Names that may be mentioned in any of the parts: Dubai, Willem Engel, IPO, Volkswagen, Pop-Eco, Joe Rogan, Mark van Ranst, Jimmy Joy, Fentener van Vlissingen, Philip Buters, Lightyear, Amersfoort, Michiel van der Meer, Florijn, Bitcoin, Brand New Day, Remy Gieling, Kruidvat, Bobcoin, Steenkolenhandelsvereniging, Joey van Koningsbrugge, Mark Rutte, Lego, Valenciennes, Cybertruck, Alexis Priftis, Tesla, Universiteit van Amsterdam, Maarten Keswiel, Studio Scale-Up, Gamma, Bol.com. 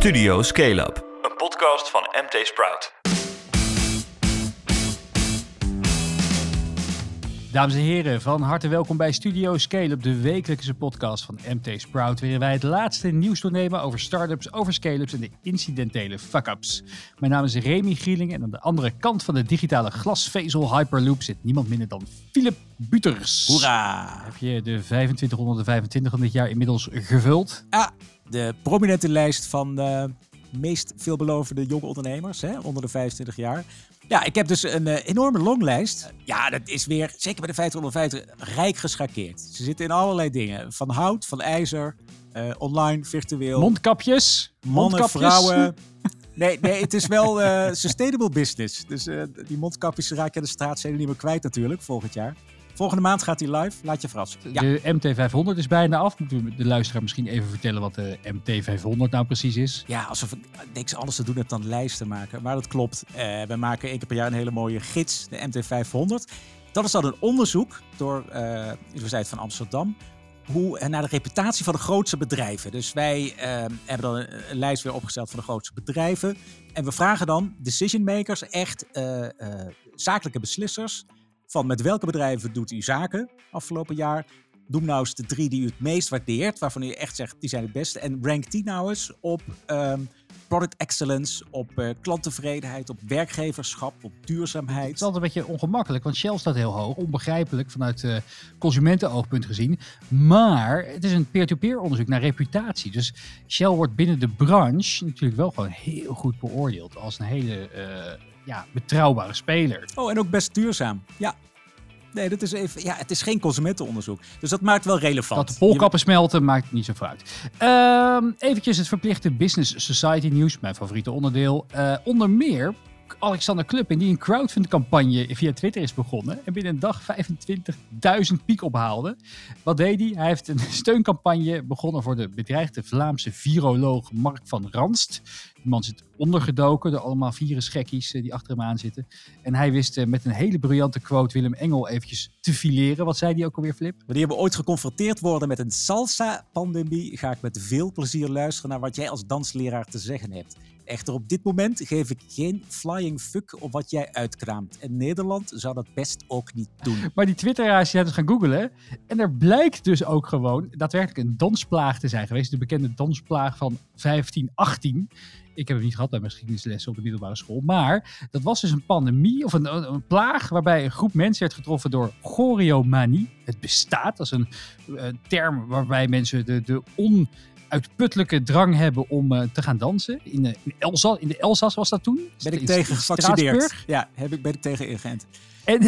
Studio Scale-Up, een podcast van MT Sprout. Dames en heren, van harte welkom bij Studio Scale-Up, de wekelijkse podcast van MT Sprout, waarin wij het laatste nieuws doornemen over start-ups, over scale-ups en de incidentele fuck-ups. Mijn naam is Remy Gieling en aan de andere kant van de digitale glasvezel Hyperloop zit niemand minder dan Philip Buters. Hoera! Heb je de 2525 van dit jaar inmiddels gevuld? Ah, de prominente lijst van de meest veelbelovende jonge ondernemers, hè, onder de 25 jaar. Ja, ik heb dus een enorme longlijst. Ja, dat is weer, zeker bij de 550, rijk geschakeerd. Ze zitten in allerlei dingen. Van hout, van ijzer, online, virtueel. Mondkapjes. Mannen, vrouwen. Nee, het is wel sustainable business. Dus die mondkapjes raak je aan de straat niet meer kwijt natuurlijk, volgend jaar. Volgende maand gaat hij live. Laat je verrassen. Ja. De MT500 is bijna af. Moeten we de luisteraar misschien even vertellen wat de MT500 nou precies is? Ja, alsof ik niks anders te doen heb dan lijsten maken. Maar dat klopt. We maken één keer per jaar een hele mooie gids, de MT500. Dat is dan een onderzoek door de Universiteit van Amsterdam. Hoe naar de reputatie van de grootste bedrijven. Dus wij hebben dan een lijst weer opgesteld van de grootste bedrijven. En we vragen dan decision makers, echt zakelijke beslissers, van met welke bedrijven doet u zaken afgelopen jaar? Noem nou eens de 3 die u het meest waardeert, waarvan u echt zegt die zijn het beste. En rank die nou eens op product excellence, op klanttevredenheid, op werkgeverschap, op duurzaamheid. Het is altijd een beetje ongemakkelijk, want Shell staat heel hoog. Onbegrijpelijk vanuit consumentenoogpunt gezien. Maar het is een peer-to-peer onderzoek naar reputatie. Dus Shell wordt binnen de branche natuurlijk wel gewoon heel goed beoordeeld als een hele betrouwbare speler. Oh, en ook best duurzaam. Ja. Nee, dat is even, ja, het is geen consumentenonderzoek. Dus dat maakt wel relevant. Dat de polkappen smelten maakt niet zo vooruit. Eventjes het verplichte Business Society nieuws. Mijn favoriete onderdeel. Onder meer Alexander Klupping, die een crowdfundcampagne via Twitter is begonnen en binnen een dag 25.000 piek ophaalde. Wat deed hij? Hij heeft een steuncampagne begonnen voor de bedreigde Vlaamse viroloog Mark van Ranst. Die man zit ondergedoken door allemaal virusgekkies die achter hem aan zitten. En hij wist met een hele briljante quote Willem Engel eventjes te fileren. Wat zei die ook alweer, Flip? Wanneer we ooit geconfronteerd worden met een salsa-pandemie, ga ik met veel plezier luisteren naar wat jij als dansleraar te zeggen hebt. Echter, op dit moment geef ik geen flying fuck op wat jij uitkraamt. En Nederland zou dat best ook niet doen. Maar die twitteraars zijn dus gaan googlen. En er blijkt dus ook gewoon daadwerkelijk een dansplaag te zijn geweest. De bekende dansplaag van 1518. Ik heb het niet gehad bij mijn geschiedenislessen op de middelbare school. Maar dat was dus een pandemie of een plaag waarbij een groep mensen werd getroffen door choreomanie. Het bestaat als een term waarbij mensen de onuitputtelijke drang hebben om te gaan dansen. In de Elzas was dat toen. Ben ik tegen gevaccineerd. Ja, ben ik tegen ingeënt. En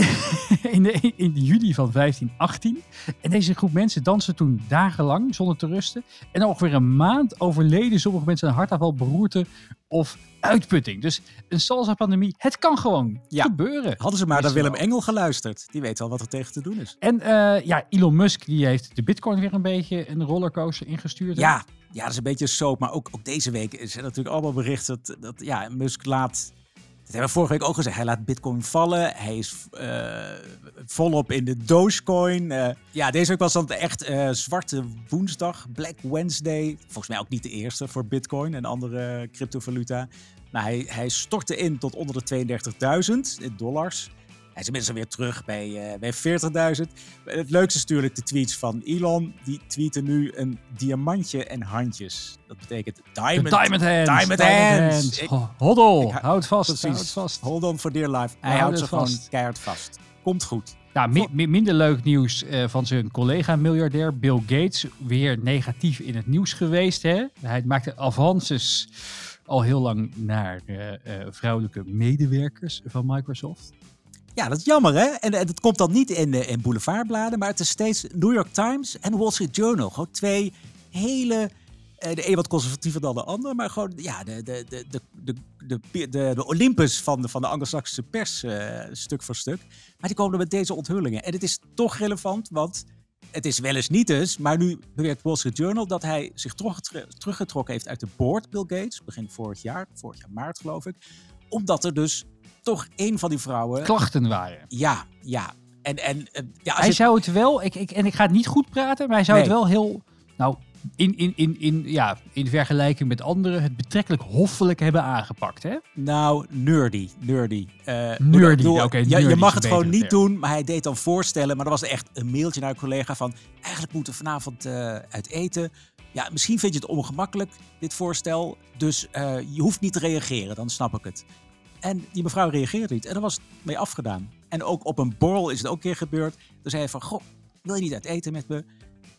in juli van 1518. En deze groep mensen dansten toen dagenlang zonder te rusten. En ongeveer een maand overleden sommige mensen aan hartaanval, beroerte of uitputting. Dus een salsa-pandemie, het kan gewoon gebeuren. Hadden ze maar naar Willem Engel geluisterd. Die weet al wat er tegen te doen is. En Elon Musk die heeft de bitcoin weer een beetje een rollercoaster ingestuurd. Ja, dat is een beetje soap. Maar ook deze week is er natuurlijk allemaal bericht dat Musk laat. Dat hebben we vorige week ook gezegd. Hij laat bitcoin vallen. Hij is volop in de Dogecoin. Deze week was dan echt zwarte woensdag. Black Wednesday. Volgens mij ook niet de eerste voor bitcoin en andere cryptovaluta. Maar hij stortte in tot onder de $32,000. Hij is inmiddels weer terug bij 40.000. Het leukste is natuurlijk de tweets van Elon. Die tweeten nu een diamantje en handjes. Dat betekent diamond hands. Houd vast. Hold on for dear life. Hij houdt ze gewoon keihard vast. Komt goed. Nou, minder leuk nieuws van zijn collega-miljardair Bill Gates. Weer negatief in het nieuws geweest. Hè? Hij maakte avances al heel lang naar vrouwelijke medewerkers van Microsoft. Ja, dat is jammer, hè? En dat komt dan niet in boulevardbladen, maar het is steeds New York Times en Wall Street Journal. Gewoon twee hele, de een wat conservatiever dan de ander, maar gewoon de Olympus van de Anglo-Saxische pers, stuk voor stuk. Maar die komen met deze onthullingen. En het is toch relevant, want het is wel eens niet eens, maar nu beweert Wall Street Journal dat hij zich teruggetrokken heeft uit de board, Bill Gates, begin vorig jaar maart geloof ik, omdat er dus toch één van die vrouwen klachten waren. Ja. Hij zou het wel. Ik ga het niet goed praten, maar hij zou het wel heel. Nou, in vergelijking met anderen het betrekkelijk hoffelijk hebben aangepakt, hè? Nou, nerdy. Nerdy, je mag het gewoon niet doen, maar hij deed dan voorstellen. Maar er was echt een mailtje naar een collega van... eigenlijk moeten we vanavond uit eten. Ja, misschien vind je het ongemakkelijk, dit voorstel. Dus je hoeft niet te reageren, dan snap ik het. En die mevrouw reageerde niet. En daar was het mee afgedaan. En ook op een borrel is het ook een keer gebeurd. Toen zei hij van, goh, wil je niet uit eten met me?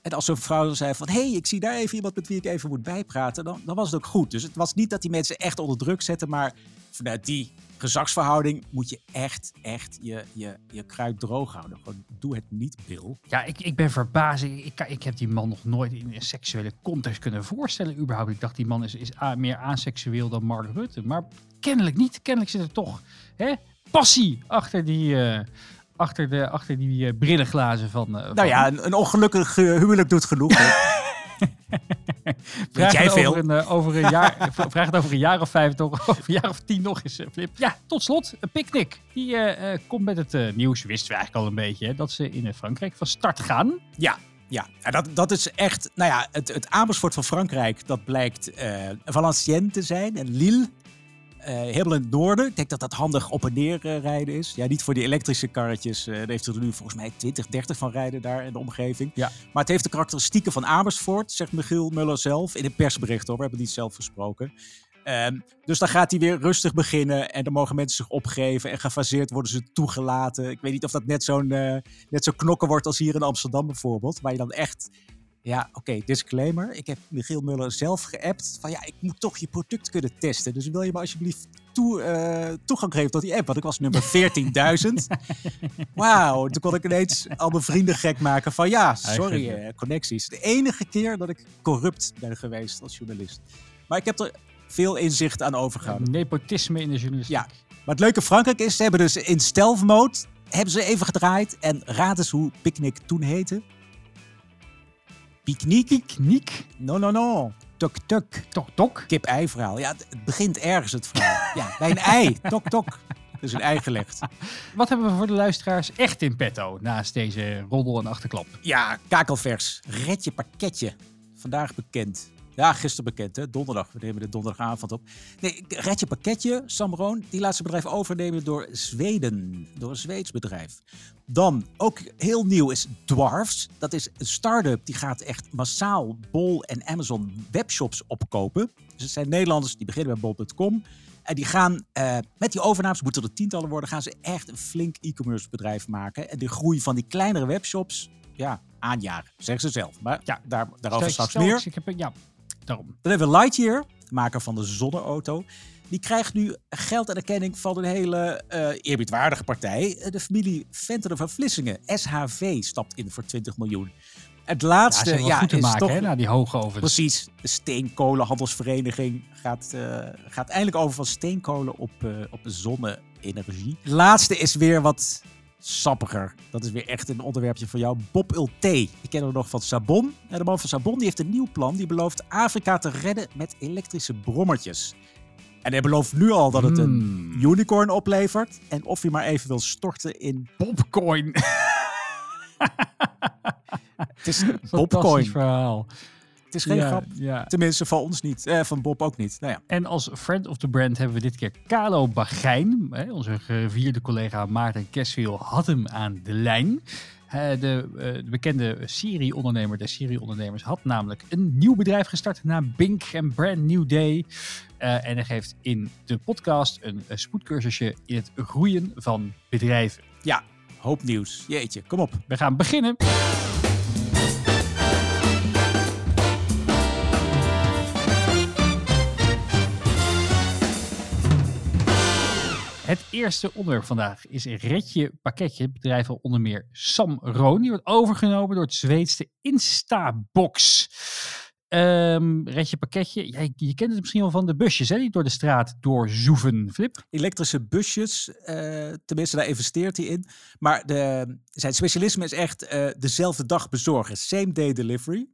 En als zo'n vrouw zei van, hey, ik zie daar even iemand met wie ik even moet bijpraten. Dan was het ook goed. Dus het was niet dat die mensen echt onder druk zetten. Maar vanuit die gezagsverhouding moet je echt je kruid droog houden. Gewoon doe het niet, Bill. Ja, ik ben verbaasd. Ik heb die man nog nooit in een seksuele context kunnen voorstellen überhaupt. Ik dacht, die man is meer aseksueel dan Mark Rutte. Maar kennelijk niet. Kennelijk zit er toch passie achter die... Achter die brillenglazen van... Nou ja, een ongelukkig huwelijk doet genoeg. Vraag het over een jaar of 5, over een jaar of 10 nog eens, Flip. Ja, tot slot, Picnic. Die komt met het nieuws, wisten we eigenlijk al een beetje... dat ze in Frankrijk van start gaan. Ja. Dat is echt... Nou ja, het Amersfoort van Frankrijk... dat blijkt Valenciennes te zijn en Lille... helemaal in het noorden. Ik denk dat dat handig op en neer rijden is. Ja, niet voor die elektrische karretjes. Daar heeft er nu volgens mij 20, 30 van rijden daar in de omgeving. Ja. Maar het heeft de karakteristieken van Amersfoort, zegt Michiel Muller zelf. In een persbericht hoor, we hebben het niet zelf gesproken. Dus dan gaat hij weer rustig beginnen. En dan mogen mensen zich opgeven. En gefaseerd worden ze toegelaten. Ik weet niet of dat net zo knokken wordt als hier in Amsterdam bijvoorbeeld. Waar je dan echt... Ja, oké, disclaimer. Ik heb Michiel Muller zelf geappt van ja, ik moet toch je product kunnen testen. Dus wil je me alsjeblieft toegang geven tot die app? Want ik was nummer 14.000. Wauw, toen kon ik ineens al mijn vrienden gek maken van ja, sorry, connecties. De enige keer dat ik corrupt ben geweest als journalist. Maar ik heb er veel inzicht aan overgehouden. Nepotisme in de journalistiek. Ja, maar het leuke Frankrijk is, ze hebben dus in stealth mode, hebben ze even gedraaid. En raad eens hoe Picnic toen heette. Picnic? No. Tok. Kip-ei verhaal. Ja, het begint ergens het verhaal. Ja, bij een ei. Tok. Dus een ei gelegd. Wat hebben we voor de luisteraars echt in petto naast deze roddel en achterklap? Ja, kakelvers. Redje Pakketje. Vandaag bekend. Ja, gisteren bekend, hè? Donderdag. We nemen de donderdagavond op. Nee, Redje Pakketje, Sam Roon, die laat zijn bedrijf overnemen door Zweden. Door een Zweeds bedrijf. Dan, ook heel nieuw, is Dwarfs. Dat is een start-up die gaat echt massaal Bol en Amazon webshops opkopen. Dus het zijn Nederlanders, die beginnen bij Bol.com. En die gaan, met die overnames, moeten er tientallen worden, gaan ze echt een flink e-commerce bedrijf maken. En de groei van die kleinere webshops, ja, aanjagen, zeggen ze zelf. Maar ja, daarover straks meer. Daarom. Dan hebben we Lightyear, maker van de zonneauto. Die krijgt nu geld en erkenning van een hele eerbiedwaardige partij. De familie Fentener van Vlissingen, SHV, stapt in voor 20 miljoen. Het laatste goed te is maken, toch... Hè, nou, die hoge over. Precies, de steenkolenhandelsvereniging gaat eindelijk over van steenkolen op zonne-energie. Het laatste is weer wat... sappiger. Dat is weer echt een onderwerpje voor jou. Bob Ulte. Ik ken hem nog van Sabon. En de man van Sabon die heeft een nieuw plan. Die belooft Afrika te redden met elektrische brommertjes. En hij belooft nu al dat het een unicorn oplevert. En of je maar even wil storten in... Bobcoin. Het is een Bobcoin verhaal. Het is geen grap. Ja. Tenminste, van ons niet. Van Bob ook niet. Nou ja. En als friend of the brand hebben we dit keer Karel Bagijn. Onze gevierde collega Maarten Keswiel had hem aan de lijn. De bekende Syrië-ondernemer der Syrië-ondernemers had namelijk een nieuw bedrijf gestart na Bink en Brand New Day. En hij geeft in de podcast een spoedcursusje in het groeien van bedrijven. Ja, hoop nieuws. Jeetje, kom op. We gaan beginnen. Het eerste onderwerp vandaag is Redje Pakketje, bedrijf van onder meer Sam Roon. Die wordt overgenomen door het Zweedse Instabox. Redje Pakketje, je kent het misschien wel van de busjes hè, die door de straat doorzoeven, Flip. Elektrische busjes, tenminste daar investeert hij in. Maar zijn specialisme is echt dezelfde dag bezorgen, same day delivery.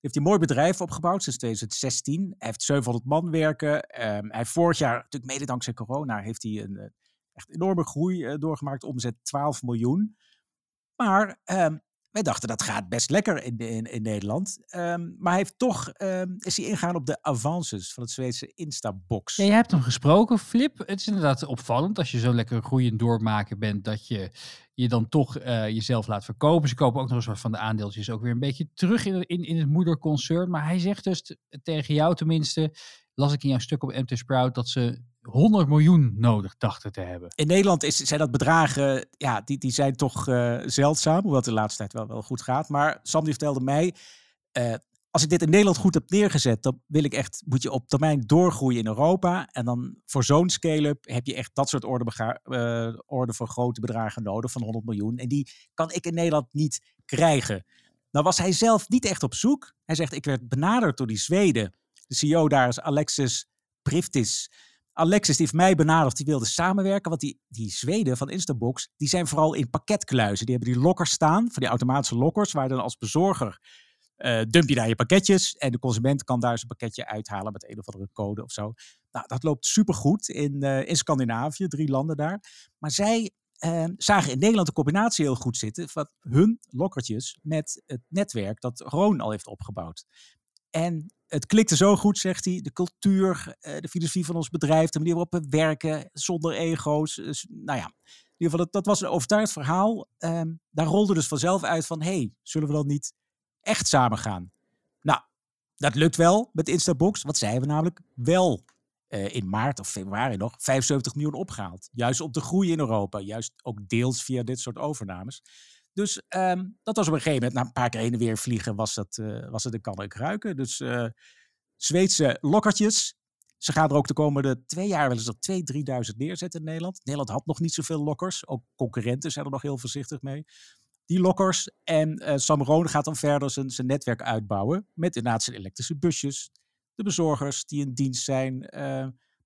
Heeft hij een mooi bedrijf opgebouwd sinds 2016. Hij heeft 700 man werken. Hij heeft vorig jaar, natuurlijk mede dankzij corona, heeft hij een echt enorme groei doorgemaakt. Omzet 12 miljoen. Maar Wij dachten, dat gaat best lekker in Nederland. Maar hij heeft toch is hij ingegaan op de avances van het Zweedse Instabox. Ja, je hebt hem gesproken, Flip. Het is inderdaad opvallend als je zo lekker groeiend doormaken bent, dat je dan toch jezelf laat verkopen. Ze kopen ook nog een soort van de aandeeltjes ook weer een beetje terug in het moederconcern. Maar hij zegt dus, tegen jou tenminste, las ik in jouw stuk op MT Sprout, dat ze 100 miljoen nodig dachten te hebben. In Nederland zijn dat bedragen, ja, die zijn toch zeldzaam, hoewel het de laatste tijd wel goed gaat. Maar Sam die vertelde mij, als ik dit in Nederland goed heb neergezet, dan moet je op termijn doorgroeien in Europa. En dan voor zo'n scale-up heb je echt dat soort orde voor grote bedragen nodig van 100 miljoen. En die kan ik in Nederland niet krijgen. Nou was hij zelf niet echt op zoek. Hij zegt, ik werd benaderd door die Zweden. De CEO daar is Alexis Priftis. Alexis die heeft mij benaderd, die wilde samenwerken. Want die Zweden van Instabox, die zijn vooral in pakketkluizen. Die hebben die lokkers staan, van die automatische lokkers, waar dan als bezorger dump je daar je pakketjes. En de consument kan daar zijn pakketje uithalen met een of andere code of zo. Nou, dat loopt supergoed in Scandinavië, 3 landen daar. Maar zij zagen in Nederland de combinatie heel goed zitten van hun lokkertjes met het netwerk dat Roon al heeft opgebouwd. En het klikte zo goed, zegt hij. De cultuur, de filosofie van ons bedrijf, de manier waarop we werken, zonder ego's. Nou ja, in ieder geval, dat was een overtuigd verhaal. Daar rolde dus vanzelf uit van, hey, zullen we dan niet echt samen gaan? Nou, dat lukt wel met Instabox. Want zij hebben namelijk wel in maart of februari nog 75 miljoen opgehaald. Juist op de groei in Europa. Juist ook deels via dit soort overnames. Dus dat was op een gegeven moment, na een paar keer heen en weer vliegen, was het een kan en kruiken. Dus Zweedse lokkertjes, ze gaan er ook de komende 2 jaar wel eens op 2.000-3.000 neerzetten in Nederland. Nederland had nog niet zoveel lokkers, ook concurrenten zijn er nog heel voorzichtig mee. Die lokkers en Sam Roon gaat dan verder zijn netwerk uitbouwen met inderdaad zijn elektrische busjes, de bezorgers die in dienst zijn.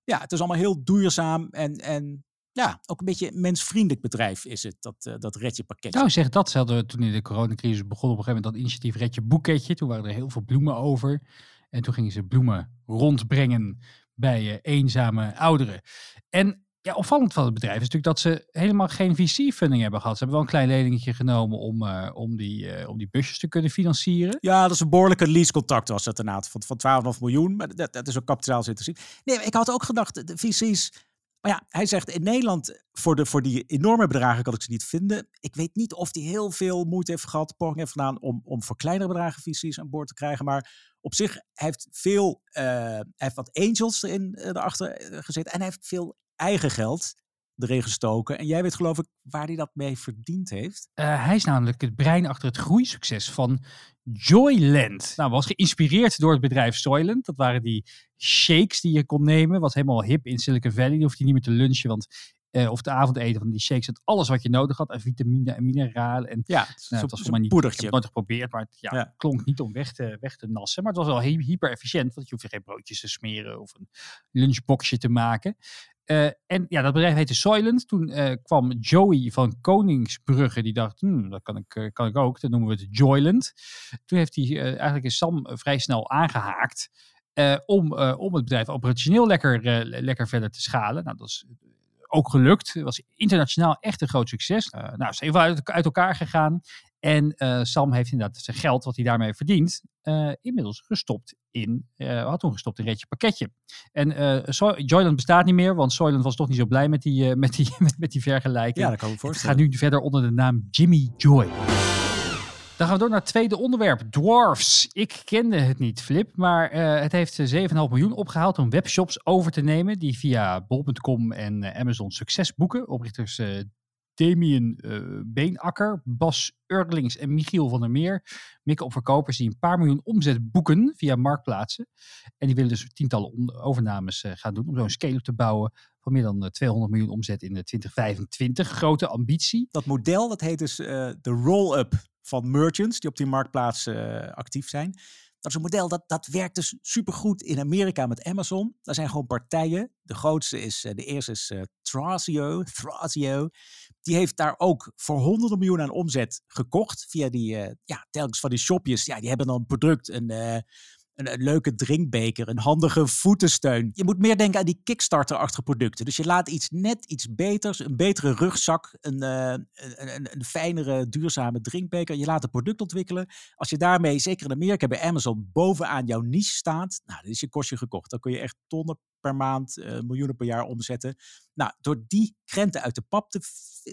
Ja, het is allemaal heel duurzaam en ja, ook een beetje een mensvriendelijk bedrijf is het, dat Redje Pakketje. Nou zeg, dat hadden we toen in de coronacrisis begon op een gegeven moment dat initiatief Redje Boeketje. Toen waren er heel veel bloemen over. En toen gingen ze bloemen rondbrengen bij eenzame ouderen. En ja, opvallend van het bedrijf is natuurlijk dat ze helemaal geen VC-funding hebben gehad. Ze hebben wel een klein leningetje genomen om die busjes te kunnen financieren. Ja, dat is een behoorlijke leasecontract was dat inderdaad, van 12,5 miljoen. Maar dat is ook kapitaalsintensief. Nee, ik had ook gedacht, de VC's... Maar ja, hij zegt in Nederland, voor die enorme bedragen kan ik ze niet vinden. Ik weet niet of hij heel veel moeite heeft gehad, poging heeft gedaan om voor kleinere bedragen VC's aan boord te krijgen. Maar op zich, hij heeft wat angels erachter gezet. En hij heeft veel eigen geld erin gestoken. En jij weet geloof ik waar hij dat mee verdiend heeft. Hij is namelijk het brein achter het groeisucces van Joyland. Nou, was geïnspireerd door het bedrijf Soylent. Dat waren die shakes die je kon nemen. Was helemaal hip in Silicon Valley. Dan hoef je niet meer te lunchen, want of te avondeten van die shakes had alles wat je nodig had. En vitamine en mineralen. En, ja, dat was maar niet. Poedertje. Ik heb het nooit geprobeerd, maar het klonk niet om weg te nassen. Maar het was wel hyper efficiënt, want je hoefde geen broodjes te smeren of een lunchboxje te maken. En ja, dat bedrijf heette Soylent. Toen kwam Joey van Koningsbrugge. Die dacht, dat kan ik ook. Dan noemen we het Joyland. Toen heeft hij eigenlijk is Sam vrij snel aangehaakt. Om het bedrijf operationeel lekker verder te schalen. Nou, dat is ook gelukt. Het was internationaal echt een groot succes. Nou, ze is even uit elkaar gegaan. En Sam heeft inderdaad zijn geld, wat hij daarmee verdient, inmiddels gestopt in... had toen gestopt in Redje Pakketje. En Joyland bestaat niet meer, want Soylent was toch niet zo blij met die vergelijking. Ja, dat kan ik me voorstellen. Het gaat nu verder onder de naam Jimmy Joy. Dan gaan we door naar het tweede onderwerp. Dwarfs. Ik kende het niet, Flip. Maar het heeft 7,5 miljoen opgehaald om webshops over te nemen. Die via Bol.com en Amazon succes boeken. Oprichters... Damien Beenakker, Bas Urlings en Michiel van der Meer mikken op verkopers die een paar miljoen omzet boeken via marktplaatsen. En die willen dus tientallen overnames gaan doen om zo'n scale-up te bouwen van meer dan 200 miljoen omzet in 2025. Grote ambitie. Dat model, dat heet dus de roll-up van merchants die op die marktplaatsen actief zijn. Dat is een model dat werkt dus supergoed in Amerika met Amazon. Daar zijn gewoon partijen. De grootste is, de eerste is Thrasio. Die heeft daar ook voor honderden miljoen aan omzet gekocht. Via die telkens van die shopjes. Ja, die hebben dan een product, een een leuke drinkbeker, een handige voetensteun. Je moet meer denken aan die Kickstarter-achtige producten. Dus je laat iets net iets beters, een betere rugzak, een fijnere, duurzame drinkbeker. Je laat een product ontwikkelen. Als je daarmee, zeker in Amerika, bij Amazon bovenaan jouw niche staat, nou, dan is je kostje gekocht. Dan kun je echt tonnen per maand, miljoenen per jaar omzetten. Nou, door die krenten uit de pap te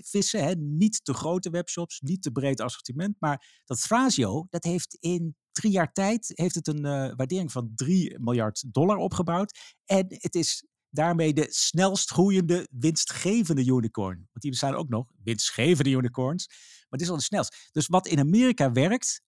vissen, hè, niet te grote webshops, niet te breed assortiment, maar dat Thrasio, dat heeft in 3 jaar tijd heeft het een waardering van $3 miljard opgebouwd. En het is daarmee de snelst groeiende winstgevende unicorn. Want die bestaan ook nog, winstgevende unicorns. Maar het is al de snelst. Dus wat in Amerika werkt,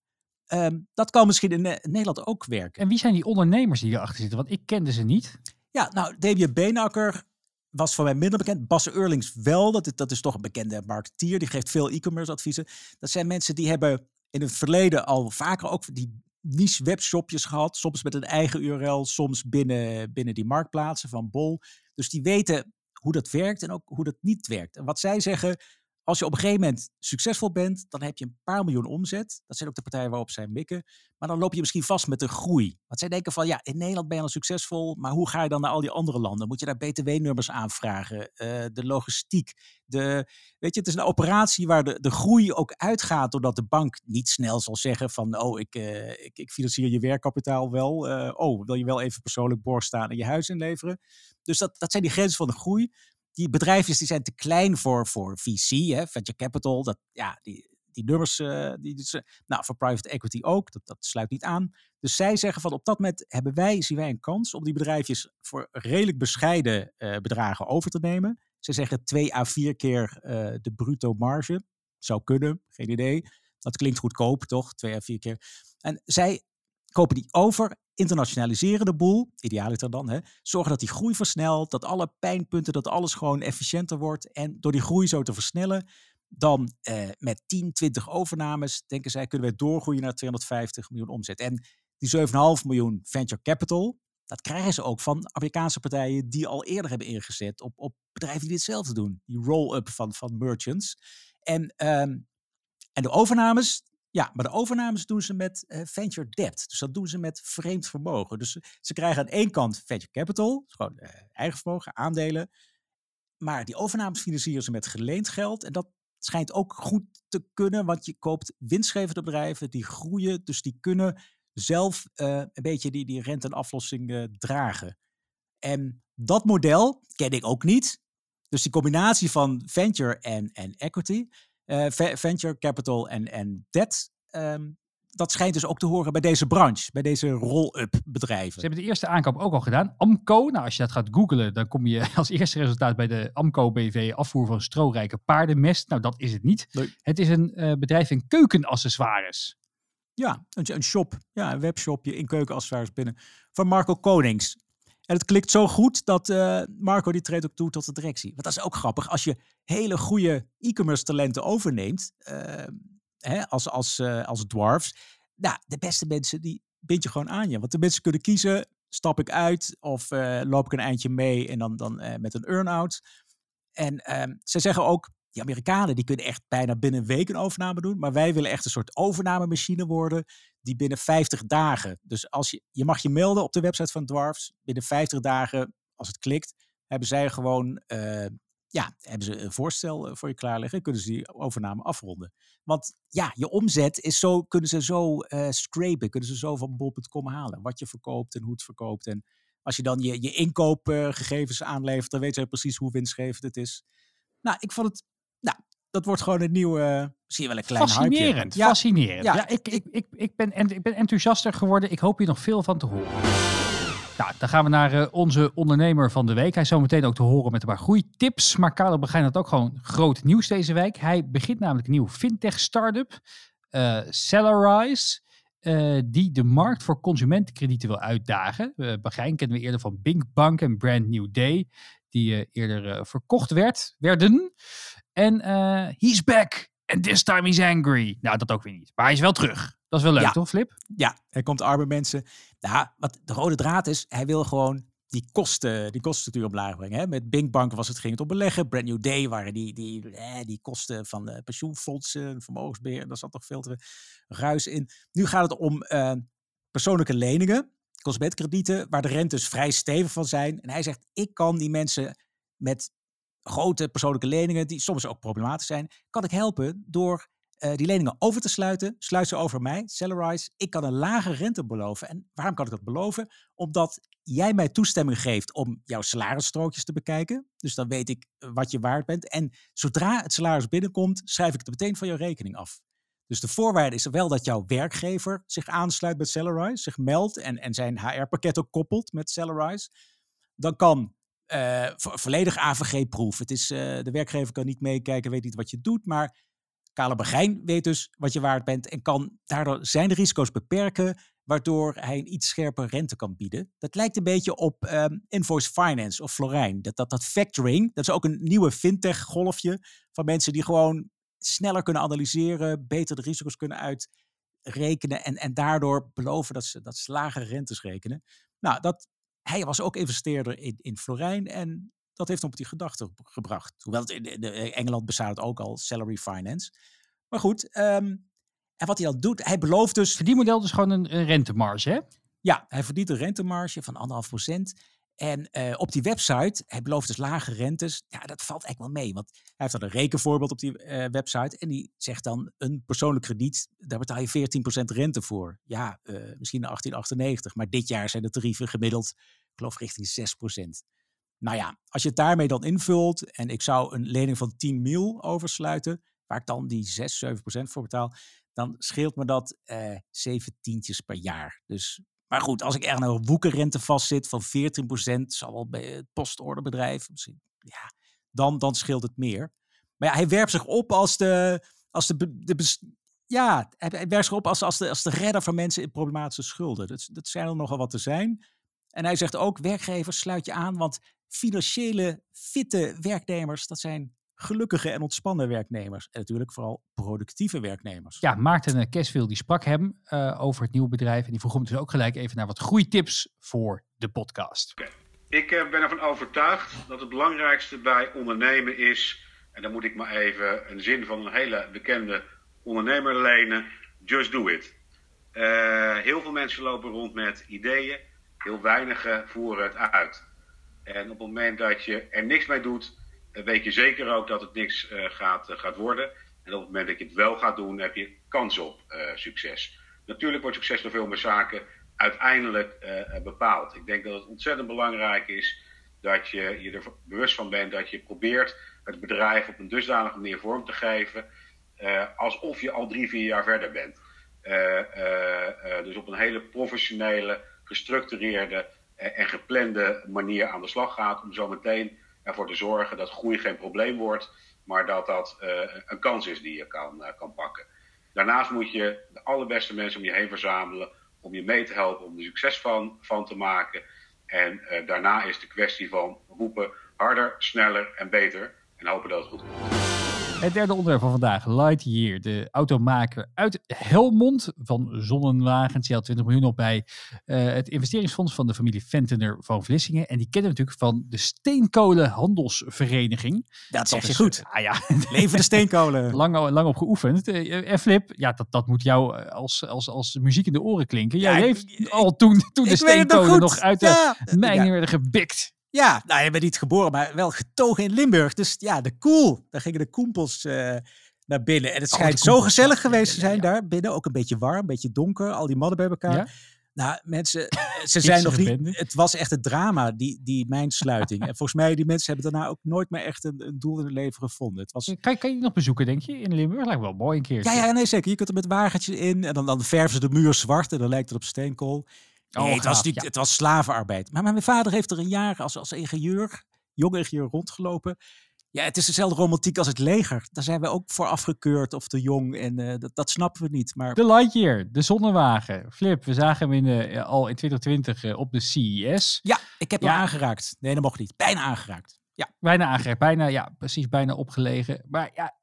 dat kan misschien in Nederland ook werken. En wie zijn die ondernemers die hierachter zitten? Want ik kende ze niet. Ja, nou, Damien Beenakker was voor mij minder bekend. Bas Urlings wel, dat is toch een bekende marketeer. Die geeft veel e-commerce adviezen. Dat zijn mensen die hebben in het verleden al vaker ook die niche webshopjes gehad. Soms met een eigen URL, soms binnen die marktplaatsen van Bol. Dus die weten hoe dat werkt en ook hoe dat niet werkt. En wat zij zeggen, als je op een gegeven moment succesvol bent, dan heb je een paar miljoen omzet. Dat zijn ook de partijen waarop zij mikken. Maar dan loop je misschien vast met de groei. Want zij denken van, ja, in Nederland ben je al succesvol, maar hoe ga je dan naar al die andere landen? Moet je daar btw-nummers aanvragen? De logistiek. Weet je, het is een operatie waar de groei ook uitgaat, doordat de bank niet snel zal zeggen van, oh, ik financier je werkkapitaal wel. Wil je wel even persoonlijk borg staan en je huis inleveren? Dus dat zijn die grenzen van de groei. Die bedrijfjes die zijn te klein voor VC, hè, venture capital. Die nummers, voor private equity ook, dat sluit niet aan. Dus zij zeggen van op dat moment zien wij een kans om die bedrijfjes voor redelijk bescheiden bedragen over te nemen. Ze zeggen 2 à 4 keer de bruto marge. Zou kunnen, geen idee. Dat klinkt goedkoop, toch? 2 à 4 keer. En zij kopen die over, internationaliseren de boel, idealiter dan, hè, zorgen dat die groei versnelt, dat alle pijnpunten, dat alles gewoon efficiënter wordt. En door die groei zo te versnellen, dan met 10, 20 overnames, denken zij, kunnen wij doorgroeien naar 250 miljoen omzet. En die 7,5 miljoen venture capital, dat krijgen ze ook van Amerikaanse partijen die al eerder hebben ingezet op bedrijven die hetzelfde doen. Die roll-up van merchants. En de overnames... Ja, maar de overnames doen ze met venture debt. Dus dat doen ze met vreemd vermogen. Dus ze krijgen aan één kant venture capital, gewoon eigen vermogen, aandelen. Maar die overnames financieren ze met geleend geld. En dat schijnt ook goed te kunnen, want je koopt winstgevende bedrijven, die groeien. Dus die kunnen zelf een beetje die rente en aflossing dragen. En dat model ken ik ook niet. Dus die combinatie van venture en equity... venture capital en debt. Dat schijnt dus ook te horen bij deze branche, bij deze roll-up bedrijven. Ze hebben de eerste aankoop ook al gedaan. Amco, nou als je dat gaat googlen, dan kom je als eerste resultaat bij de Amco BV, afvoer van strorijke paardenmest. Nou, dat is het niet. Nee. Het is een bedrijf in keukenaccessoires. Ja, een shop. Ja, een webshopje in keukenaccessoires binnen. Van Marco Konings. En het klikt zo goed dat Marco die treedt ook toe tot de directie. Want dat is ook grappig. Als je hele goede e-commerce talenten overneemt, als Dwarfs, nou, de beste mensen die bind je gewoon aan je. Want de mensen kunnen kiezen, stap ik uit of loop ik een eindje mee en dan met een earn-out. En ze zeggen ook, die Amerikanen die kunnen echt bijna binnen een week een overname doen. Maar wij willen echt een soort overnamemachine worden die binnen 50 dagen... Dus als je mag je melden op de website van Dwarfs. Binnen 50 dagen, als het klikt, hebben zij gewoon... hebben ze een voorstel voor je klaarleggen. Kunnen ze die overname afronden. Want ja, je omzet is zo... Kunnen ze zo scrapen. Kunnen ze zo van Bol.com halen. Wat je verkoopt en hoe het verkoopt. En als je dan je inkoopgegevens aanlevert, dan weten ze precies hoe winstgevend het is. Nou, ik vond het... Nou, dat wordt gewoon een nieuwe, misschien wel een klein fascinerend, hypeje. Ja. Fascinerend. Ja, ik ben enthousiaster geworden. Ik hoop hier nog veel van te horen. Nou, dan gaan we naar onze ondernemer van de week. Hij is zo meteen ook te horen met een paar groeitips. Maar Karel Bagijn had ook gewoon groot nieuws deze week. Hij begint namelijk een nieuwe fintech-startup, Salarize, die de markt voor consumentenkredieten wil uitdagen. Bagijn kennen we eerder van BinckBank en Brand New Day, die eerder verkocht werden. En he's back, and this time he's angry. Nou, dat ook weer niet. Maar hij is wel terug. Dat is wel leuk, toch, Flip? Ja, hij komt arme mensen. Nou, wat de rode draad is, hij wil gewoon die kostenstructuur omlaag brengen. Hè? Met BinckBank ging het op beleggen. Brand New Day waren die kosten van pensioenfondsen, vermogensbeheer. Daar zat toch veel te ruis in. Nu gaat het om persoonlijke leningen. consumentenkredieten, waar de rentes vrij stevig van zijn. En hij zegt, ik kan die mensen met grote persoonlijke leningen, die soms ook problematisch zijn, kan ik helpen door die leningen over te sluiten. Sluit ze over mij, Salarize. Ik kan een lage rente beloven. En waarom kan ik dat beloven? Omdat jij mij toestemming geeft om jouw salarisstrookjes te bekijken. Dus dan weet ik wat je waard bent. En zodra het salaris binnenkomt, schrijf ik het meteen van jouw rekening af. Dus de voorwaarde is wel dat jouw werkgever zich aansluit bij Salarize, zich meldt en zijn HR-pakket ook koppelt met Salarize. Dan kan volledig AVG-proof. Het is de werkgever kan niet meekijken, weet niet wat je doet, maar Karel Bagijn weet dus wat je waard bent en kan daardoor zijn risico's beperken, waardoor hij een iets scherper rente kan bieden. Dat lijkt een beetje op Invoice Finance of Florijn. Dat factoring, dat is ook een nieuwe fintech-golfje van mensen die gewoon sneller kunnen analyseren, beter de risico's kunnen uitrekenen en daardoor beloven dat ze lagere rentes rekenen. Nou, hij was ook investeerder in Florijn en dat heeft hem op die gedachte gebracht. Hoewel het in Engeland bestaat het ook al, salary finance. Maar goed, en wat hij dan doet, hij belooft dus... Verdienmodel is gewoon een rentemarge, hè? Ja, hij verdient een rentemarge van 1,5%. En op die website, hij belooft dus lage rentes. Ja, dat valt eigenlijk wel mee. Want hij heeft dan een rekenvoorbeeld op die website. En die zegt dan, een persoonlijk krediet, daar betaal je 14% rente voor. Ja, misschien 18,98. Maar dit jaar zijn de tarieven gemiddeld, ik geloof, richting 6%. Nou ja, als je het daarmee dan invult en ik zou een lening van 10 mil oversluiten, waar ik dan die 6-7% voor betaal, dan scheelt me dat 7 tientjes per jaar. Dus, maar goed, als ik ergens een woekerrente vastzit van 14%, zal wel bij het postorderbedrijf, misschien, ja, dan scheelt het meer. Maar ja, hij werpt zich op als de redder van mensen in problematische schulden. Dat zijn er nogal wat te zijn. En hij zegt ook, werkgevers, sluit je aan, want financiële, fitte werknemers, dat zijn gelukkige en ontspannen werknemers. En natuurlijk vooral productieve werknemers. Ja, Maarten Kesvil die sprak hem over het nieuwe bedrijf. En die vroeg hem dus ook gelijk even naar wat groeitips voor de podcast. Okay. Ik ben ervan overtuigd dat het belangrijkste bij ondernemen is, en dan moet ik maar even een zin van een hele bekende ondernemer lenen, just do it. Heel veel mensen lopen rond met ideeën. Heel weinigen voeren het uit. En op het moment dat je er niks mee doet, weet je zeker ook dat het niks gaat worden. En op het moment dat je het wel gaat doen, heb je kans op succes. Natuurlijk wordt succes door veel meer zaken uiteindelijk bepaald. Ik denk dat het ontzettend belangrijk is dat je er bewust van bent dat je probeert het bedrijf op een dusdanige manier vorm te geven, alsof je al 3-4 jaar verder bent. Dus op een hele professionele, gestructureerde en geplande manier aan de slag gaat, om zo meteen ervoor te zorgen dat groei geen probleem wordt, maar dat een kans is die je kan pakken. Daarnaast moet je de allerbeste mensen om je heen verzamelen, om je mee te helpen, om er succes van te maken. En daarna is de kwestie van roepen harder, sneller en beter en hopen dat het goed komt. Het derde onderwerp van vandaag, Lightyear, de automaker uit Helmond van Zonnewagens. Die had 20 miljoen op bij het investeringsfonds van de familie Fentener van Vlissingen. En die kennen we natuurlijk van de Steenkolenhandelsvereniging. Dat zeg je goed. Ah ja, leven de steenkolen. Lang op geoefend. En Flip, ja, dat moet jou als muziek in de oren klinken. Jij heeft al toen de steenkolen nog uit de mijnen werden gebikt. Ja, nou, je bent niet geboren, maar wel getogen in Limburg. Dus ja, de koel. Daar gingen de koempels naar binnen. En het schijnt zo gezellig geweest te zijn daar binnen. Ook een beetje warm, een beetje donker. Al die mannen bij elkaar. Ja? Nou, mensen, ze zijn nog niet... Het was echt het drama, die mijnsluiting. En volgens mij, die mensen hebben daarna ook nooit meer echt een doel in hun leven gevonden. Het was... Kan je die nog bezoeken, denk je, in Limburg? Lijkt wel mooi een keer. Ja, nee, zeker. Je kunt er met wagentje in. En dan verven ze de muur zwart. En dan lijkt het op steenkool. Nee, het was slavenarbeid. Maar mijn vader heeft er een jaar als ingenieur, jonge ingenieur, rondgelopen. Ja, het is dezelfde romantiek als het leger. Daar zijn we ook voor afgekeurd of te jong. En dat snappen we niet. Maar... De Lightyear, de zonnewagen. Flip, we zagen hem al in 2020 op de CES. Ja, ik heb hem aangeraakt. Nee, dat mocht niet. Bijna aangeraakt. Ja, bijna aangeraakt. Bijna, ja, precies, bijna opgelegen. Maar ja,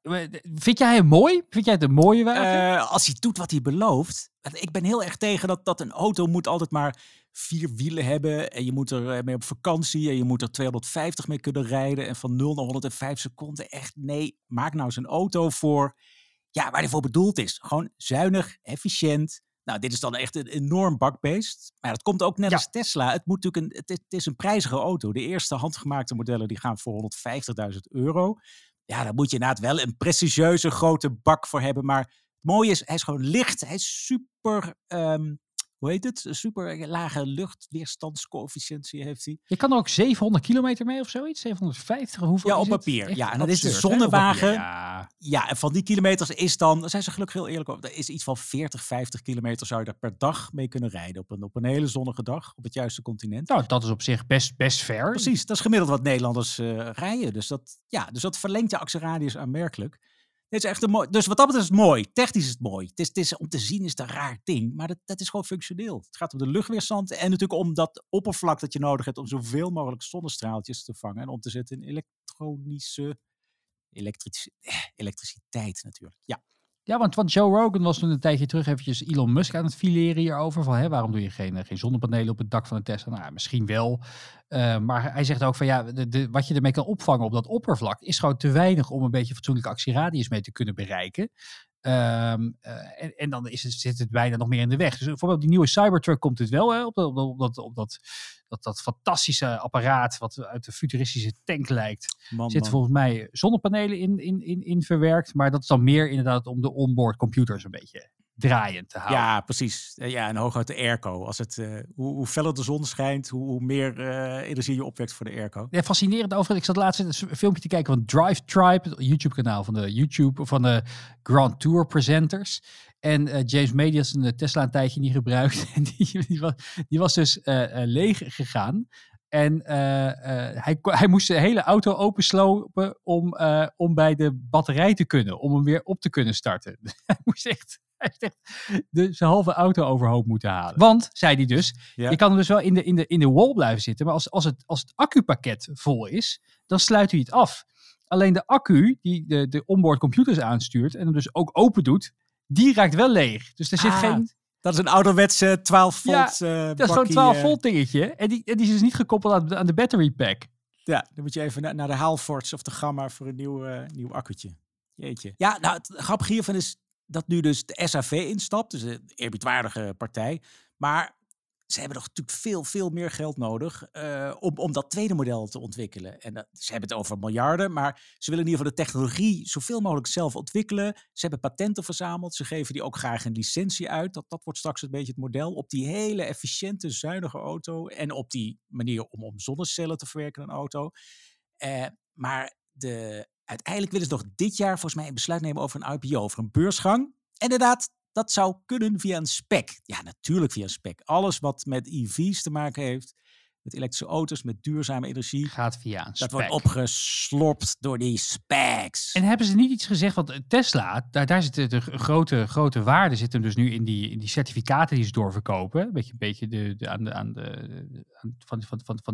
vind jij hem mooi? Vind jij het een mooie wagen? Als hij doet wat hij belooft. Ik ben heel erg tegen dat een auto moet altijd maar 4 wielen hebben. En je moet er mee op vakantie. En je moet er 250 mee kunnen rijden. En van 0 naar 105 seconden. Echt, nee, maak nou eens een auto voor waar hij voor bedoeld is. Gewoon zuinig, efficiënt. Nou, dit is dan echt een enorm bakbeest. Maar dat komt ook net als Tesla. Het moet natuurlijk het is een prijzige auto. De eerste handgemaakte modellen die gaan voor €150.000. Ja, daar moet je inderdaad wel een prestigieuze grote bak voor hebben. Maar het mooie is, hij is gewoon licht. Hij is super... Super lage luchtweerstandscoëfficiëntie heeft hij. Je kan er ook 700 kilometer mee of zoiets? 750? Hoeveel op papier. Ja, en dat is een zonnewagen. Ja, en van die kilometers is dan... Daar zijn ze gelukkig heel eerlijk over. Er is iets van 40, 50 kilometer zou je daar per dag mee kunnen rijden. Op een hele zonnige dag. Op het juiste continent. Nou, dat is op zich best ver. Precies, dat is gemiddeld wat Nederlanders rijden. Dus dat verlengt je actieradius aanmerkelijk. Dit is echt een mooi, dus wat dat betreft is het mooi. Technisch is het mooi. Het is om te zien is het een raar ding. Maar dat is gewoon functioneel. Het gaat om de luchtweerstand. En natuurlijk om dat oppervlak dat je nodig hebt. Om zoveel mogelijk zonnestraaltjes te vangen. En om te zetten in elektriciteit natuurlijk. Ja. Ja, want Joe Rogan was toen een tijdje terug eventjes Elon Musk aan het fileren hierover. Van, waarom doe je geen zonnepanelen op het dak van de Tesla? Nou, misschien wel. Maar hij zegt ook van wat je ermee kan opvangen op dat oppervlak is gewoon te weinig om een beetje fatsoenlijke actieradius mee te kunnen bereiken. En dan zit het bijna nog meer in de weg. Dus bijvoorbeeld die nieuwe Cybertruck komt het wel op dat fantastische apparaat wat uit de futuristische tank lijkt. Zitten volgens mij zonnepanelen in verwerkt. Maar dat is dan meer inderdaad om de onboard computers een beetje draaiend te houden. Ja, precies. Ja, en hooguit de airco. Als het, hoe feller de zon schijnt, hoe meer energie je opwekt voor de airco. Ja, fascinerend overigens. Ik zat laatst een filmpje te kijken van Drive Tribe, het YouTube-kanaal van de Grand Tour presenters. En James May had zijn Tesla een tijdje niet gebruikt. En die was dus leeg gegaan. En hij moest de hele auto openslopen om bij de batterij te kunnen. Om hem weer op te kunnen starten. Hij moest echt zijn halve auto overhoop moeten halen. Want, zei hij dus, je kan hem dus wel in de wall blijven zitten. Maar als het accupakket vol is, dan sluit hij het af. Alleen de accu die de onboard computers aanstuurt en hem dus ook open doet, die raakt wel leeg. Dus er zit geen... Dat is een ouderwetse 12 volt dat is zo'n 12 volt dingetje. En die is dus niet gekoppeld aan de battery pack. Ja, dan moet je even naar de Halfords of de Gamma voor een nieuw accu'tje. Jeetje. Ja, nou, het grappige hiervan is dat nu dus de SAV instapt. Dus een eerbiedwaardige partij. Maar ze hebben nog natuurlijk veel meer geld nodig om dat tweede model te ontwikkelen. En ze hebben het over miljarden, maar ze willen in ieder geval de technologie zoveel mogelijk zelf ontwikkelen. Ze hebben patenten verzameld, ze geven die ook graag een licentie uit. Dat wordt straks een beetje het model op die hele efficiënte, zuinige auto. En op die manier om zonnecellen te verwerken in een auto. Maar uiteindelijk willen ze nog dit jaar volgens mij een besluit nemen over een IPO, over een beursgang. En inderdaad, dat zou kunnen via een SPAC. Ja, natuurlijk via een SPAC. Alles wat met EV's te maken heeft, met elektrische auto's, met duurzame energie, gaat via een SPAC. Dat wordt opgeslorpt door die SPACs. En hebben ze niet iets gezegd? Want Tesla, daar zit de grote waarde zit hem dus nu in die certificaten die ze doorverkopen. Een beetje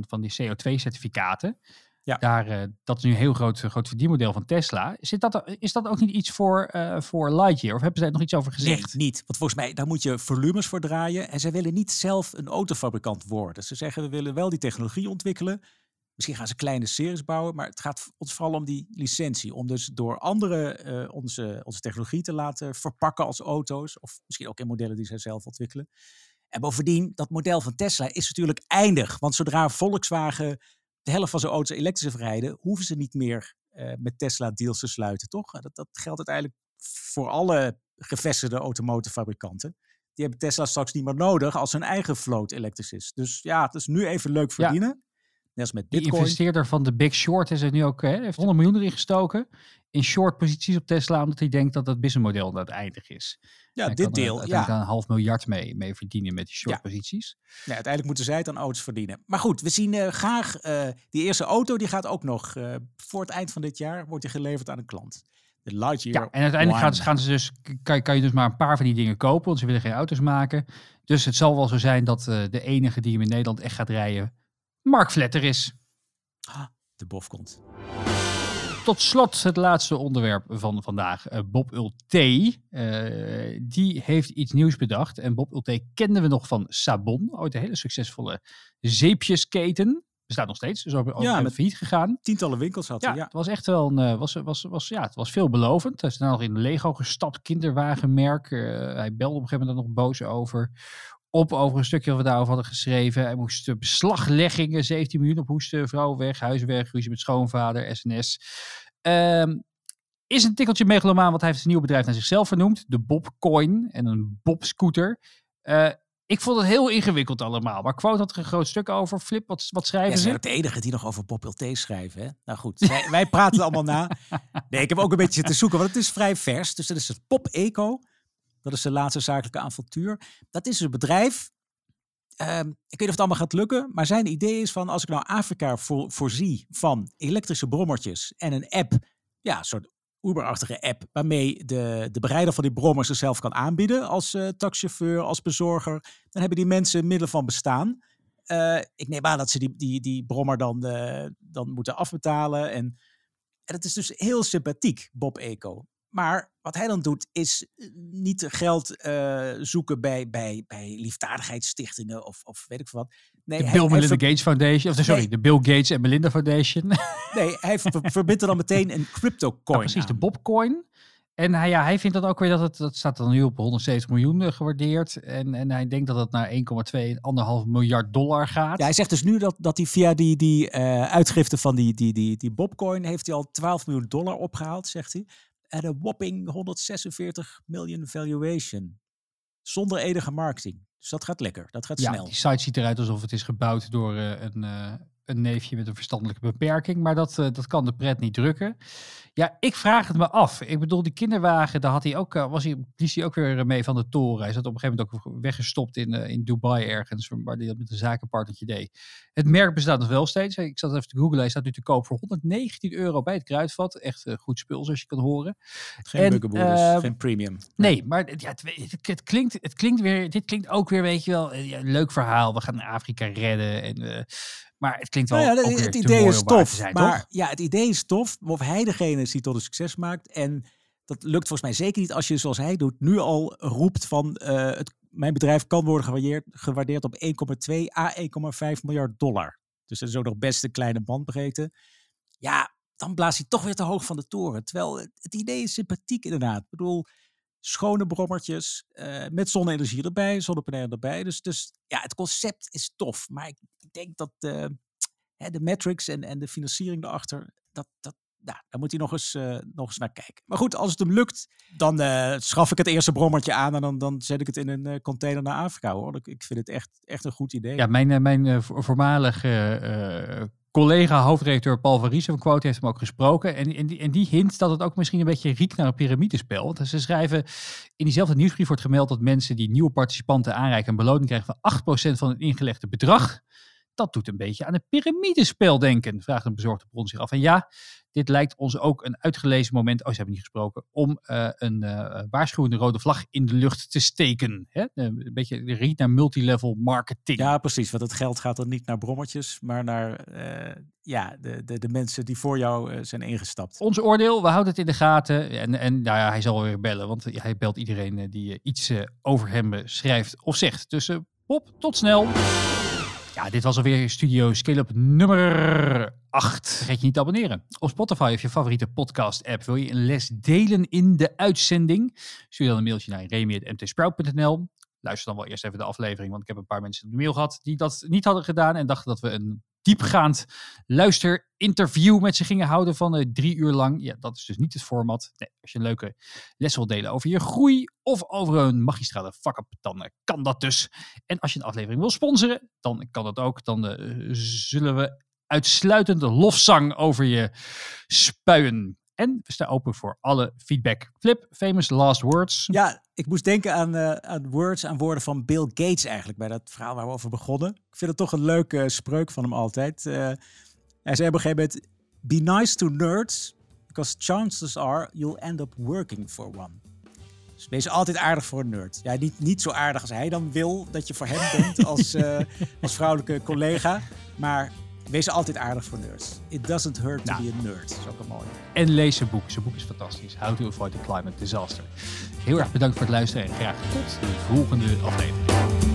van die CO2-certificaten. Ja. Dat is nu een heel groot verdienmodel van Tesla. Is dat ook niet iets voor Lightyear? Of hebben ze daar nog iets over gezegd? Nee, niet. Want volgens mij, daar moet je volumes voor draaien. En zij willen niet zelf een autofabrikant worden. Ze zeggen, we willen wel die technologie ontwikkelen. Misschien gaan ze kleine series bouwen. Maar het gaat ons vooral om die licentie. Om dus door anderen onze technologie te laten verpakken als auto's. Of misschien ook in modellen die zij zelf ontwikkelen. En bovendien, dat model van Tesla is natuurlijk eindig. Want zodra Volkswagen de helft van zijn auto's elektrisch rijden, hoeven ze niet meer met Tesla deals te sluiten, toch? Dat geldt uiteindelijk voor alle gevestigde automotorfabrikanten. Die hebben Tesla straks niet meer nodig als hun eigen vloot elektrisch is. Dus ja, het is nu even leuk verdienen. Ja. Net als met Bitcoin. Die investeerder van de Big Short is er nu ook, heeft $100 miljoen erin gestoken in short posities op Tesla, omdat hij denkt dat dat businessmodel dat eindig is. Ja, en dit deel. Ja. Daar $500 miljoen mee verdienen met die short posities. Ja, uiteindelijk moeten zij het aan auto's verdienen. Maar goed, we zien graag die eerste auto, die gaat ook nog voor het eind van dit jaar wordt die geleverd aan een klant. De Lightyear. Ja, en uiteindelijk gaan ze dus, kan je dus maar een paar van die dingen kopen, want ze willen geen auto's maken. Dus het zal wel zo zijn dat de enige die hem in Nederland echt gaat rijden Mark Vletter is. De bof komt. Tot slot het laatste onderwerp van vandaag. Bob Ulte. Die heeft iets nieuws bedacht. En Bob Ulte kenden we nog van Sabon. Ooit een hele succesvolle zeepjesketen. bestaat nog steeds. Dus ook met failliet gegaan. Tientallen winkels had hij. Ja. Het was echt wel het was veelbelovend. Hij is daarna nog in Lego gestapt, kinderwagenmerk. Hij belde op een gegeven moment nog boos over een stukje wat we daarover hadden geschreven. Hij moest beslagleggingen, 17 miljoen op hoesten, vrouw weg, huis weg, ruzie met schoonvader, SNS. Is een tikkeltje megalomaan, want hij heeft een nieuw bedrijf naar zichzelf vernoemd. De Bobcoin en een Bob-scooter. Ik vond het heel ingewikkeld allemaal. Maar Quote had er een groot stuk over. Flip, wat schrijven ze? Zijn het enige die nog over Bob Ulte schrijven. Hè? Nou goed, wij praten het allemaal na. Nee, ik heb ook een beetje te zoeken, want het is vrij vers. Dus dat is het Pop-Eco. Dat is de laatste zakelijke avontuur. Dat is een bedrijf. Ik weet niet of het allemaal gaat lukken. Maar zijn idee is van, als ik nou Afrika voorzie van elektrische brommertjes en een app. Ja, een soort Uber-achtige app, waarmee de bereider van die brommers zichzelf kan aanbieden als taxichauffeur, als bezorger. Dan hebben die mensen middelen van bestaan. Ik neem aan dat ze die brommer dan moeten afbetalen. En dat is dus heel sympathiek, Bob Eco. Maar wat hij dan doet, is niet geld zoeken bij liefdadigheidsstichtingen of weet ik veel wat. Nee, de Bill Melinda Gates Foundation. De Bill Gates en Melinda Foundation. Nee, hij verbindt er dan meteen een cryptocoin. Nou, precies, de Bobcoin. En hij vindt dat ook weer dat staat dan nu op 170 miljoen gewaardeerd. En hij denkt dat dat naar 1,2 miljard dollar gaat. Ja, hij zegt dus nu dat hij via die uitgifte van die Bobcoin heeft hij al 12 miljoen dollar opgehaald, zegt hij. En een whopping 146 miljoen valuation. Zonder enige marketing. Dus dat gaat lekker. Dat gaat snel. Die site ziet eruit alsof het is gebouwd door een neefje met een verstandelijke beperking. Maar dat kan de pret niet drukken. Ja, ik vraag het me af. Ik bedoel, die kinderwagen, daar had hij ook, blies hij ook weer mee van de toren. Hij zat op een gegeven moment ook weggestopt in Dubai ergens, waar hij dat met een zakenpartnertje deed. Het merk bestaat nog wel steeds. Ik zat even te googlen. Hij staat nu te koop voor €119 bij het Kruidvat. Echt goed spul, zoals je kan horen. Geen buggenboerders, geen premium. Nee, maar dit klinkt ook weer, weet je wel, een leuk verhaal. We gaan Afrika redden en... Maar het klinkt wel ook weer te mooi om waar te zijn, maar, toch? Ja, het idee is tof. Of hij degene is die tot een succes maakt. En dat lukt volgens mij zeker niet als je, zoals hij doet, nu al roept van... mijn bedrijf kan worden gewaardeerd op 1,2 à 1,5 miljard dollar. Dus dat is ook nog best een kleine bandbreedte. Ja, dan blaast hij toch weer te hoog van de toren. Terwijl het idee is sympathiek inderdaad. Ik bedoel, schone brommertjes met zonne-energie erbij, zonnepanelen erbij. Dus ja, het concept is tof. Maar ik denk dat de metrics en de financiering erachter, daar moet hij nog eens naar kijken. Maar goed, als het hem lukt, dan schaf ik het eerste brommertje aan en dan zet ik het in een container naar Afrika, hoor. Ik vind het echt een goed idee. Ja, mijn voormalige... collega, hoofdredacteur Paul van Riesen van Quote heeft hem ook gesproken. En die hint dat het ook misschien een beetje riekt naar een piramidespel. Want ze schrijven, in diezelfde nieuwsbrief wordt gemeld dat mensen die nieuwe participanten aanreiken een beloning krijgen van 8% van het ingelegde bedrag. Dat doet een beetje aan een piramidespel denken, vraagt een bezorgde bron zich af. En ja, dit lijkt ons ook een uitgelezen moment, ze hebben niet gesproken, om een waarschuwende rode vlag in de lucht te steken. Hè? Een beetje de riet naar multilevel marketing. Ja, precies, want het geld gaat dan niet naar brommetjes, maar naar de mensen die voor jou zijn ingestapt. Ons oordeel, we houden het in de gaten. En nou ja, hij zal weer bellen, want hij belt iedereen die iets over hem schrijft of zegt. Dus Bob, tot snel! Ja, dit was alweer Studio Scale-Up nummer 8. Vergeet je niet te abonneren. Op Spotify of je favoriete podcast-app. Wil je een les delen in de uitzending? Stuur dan een mailtje naar remi@mtsprout.nl. Luister dan wel eerst even de aflevering, want ik heb een paar mensen op de mail gehad die dat niet hadden gedaan en dachten dat we een diepgaand luisterinterview met ze gingen houden van 3 uur lang. Ja, dat is dus niet het format. Nee, als je een leuke les wilt delen over je groei of over een magistrale fuck-up, dan kan dat dus. En als je een aflevering wil sponsoren, dan kan dat ook. Dan zullen we uitsluitend lofzang over je spuien. En we staan open voor alle feedback. Flip, famous last words. Ja, ik moest denken aan woorden van Bill Gates eigenlijk. Bij dat verhaal waar we over begonnen. Ik vind het toch een leuke spreuk van hem altijd. Hij zei op een gegeven moment... Be nice to nerds. Because chances are you'll end up working for one. Dus wees altijd aardig voor een nerd. Ja, niet zo aardig als hij dan wil dat je voor hem bent. als vrouwelijke collega. Maar... wees altijd aardig voor nerds. It doesn't hurt to be a nerd. Dat is ook een mooie. En lees zijn boek. Zijn boek is fantastisch. How to Avoid a Climate Disaster. Heel erg bedankt voor het luisteren en graag tot de volgende aflevering.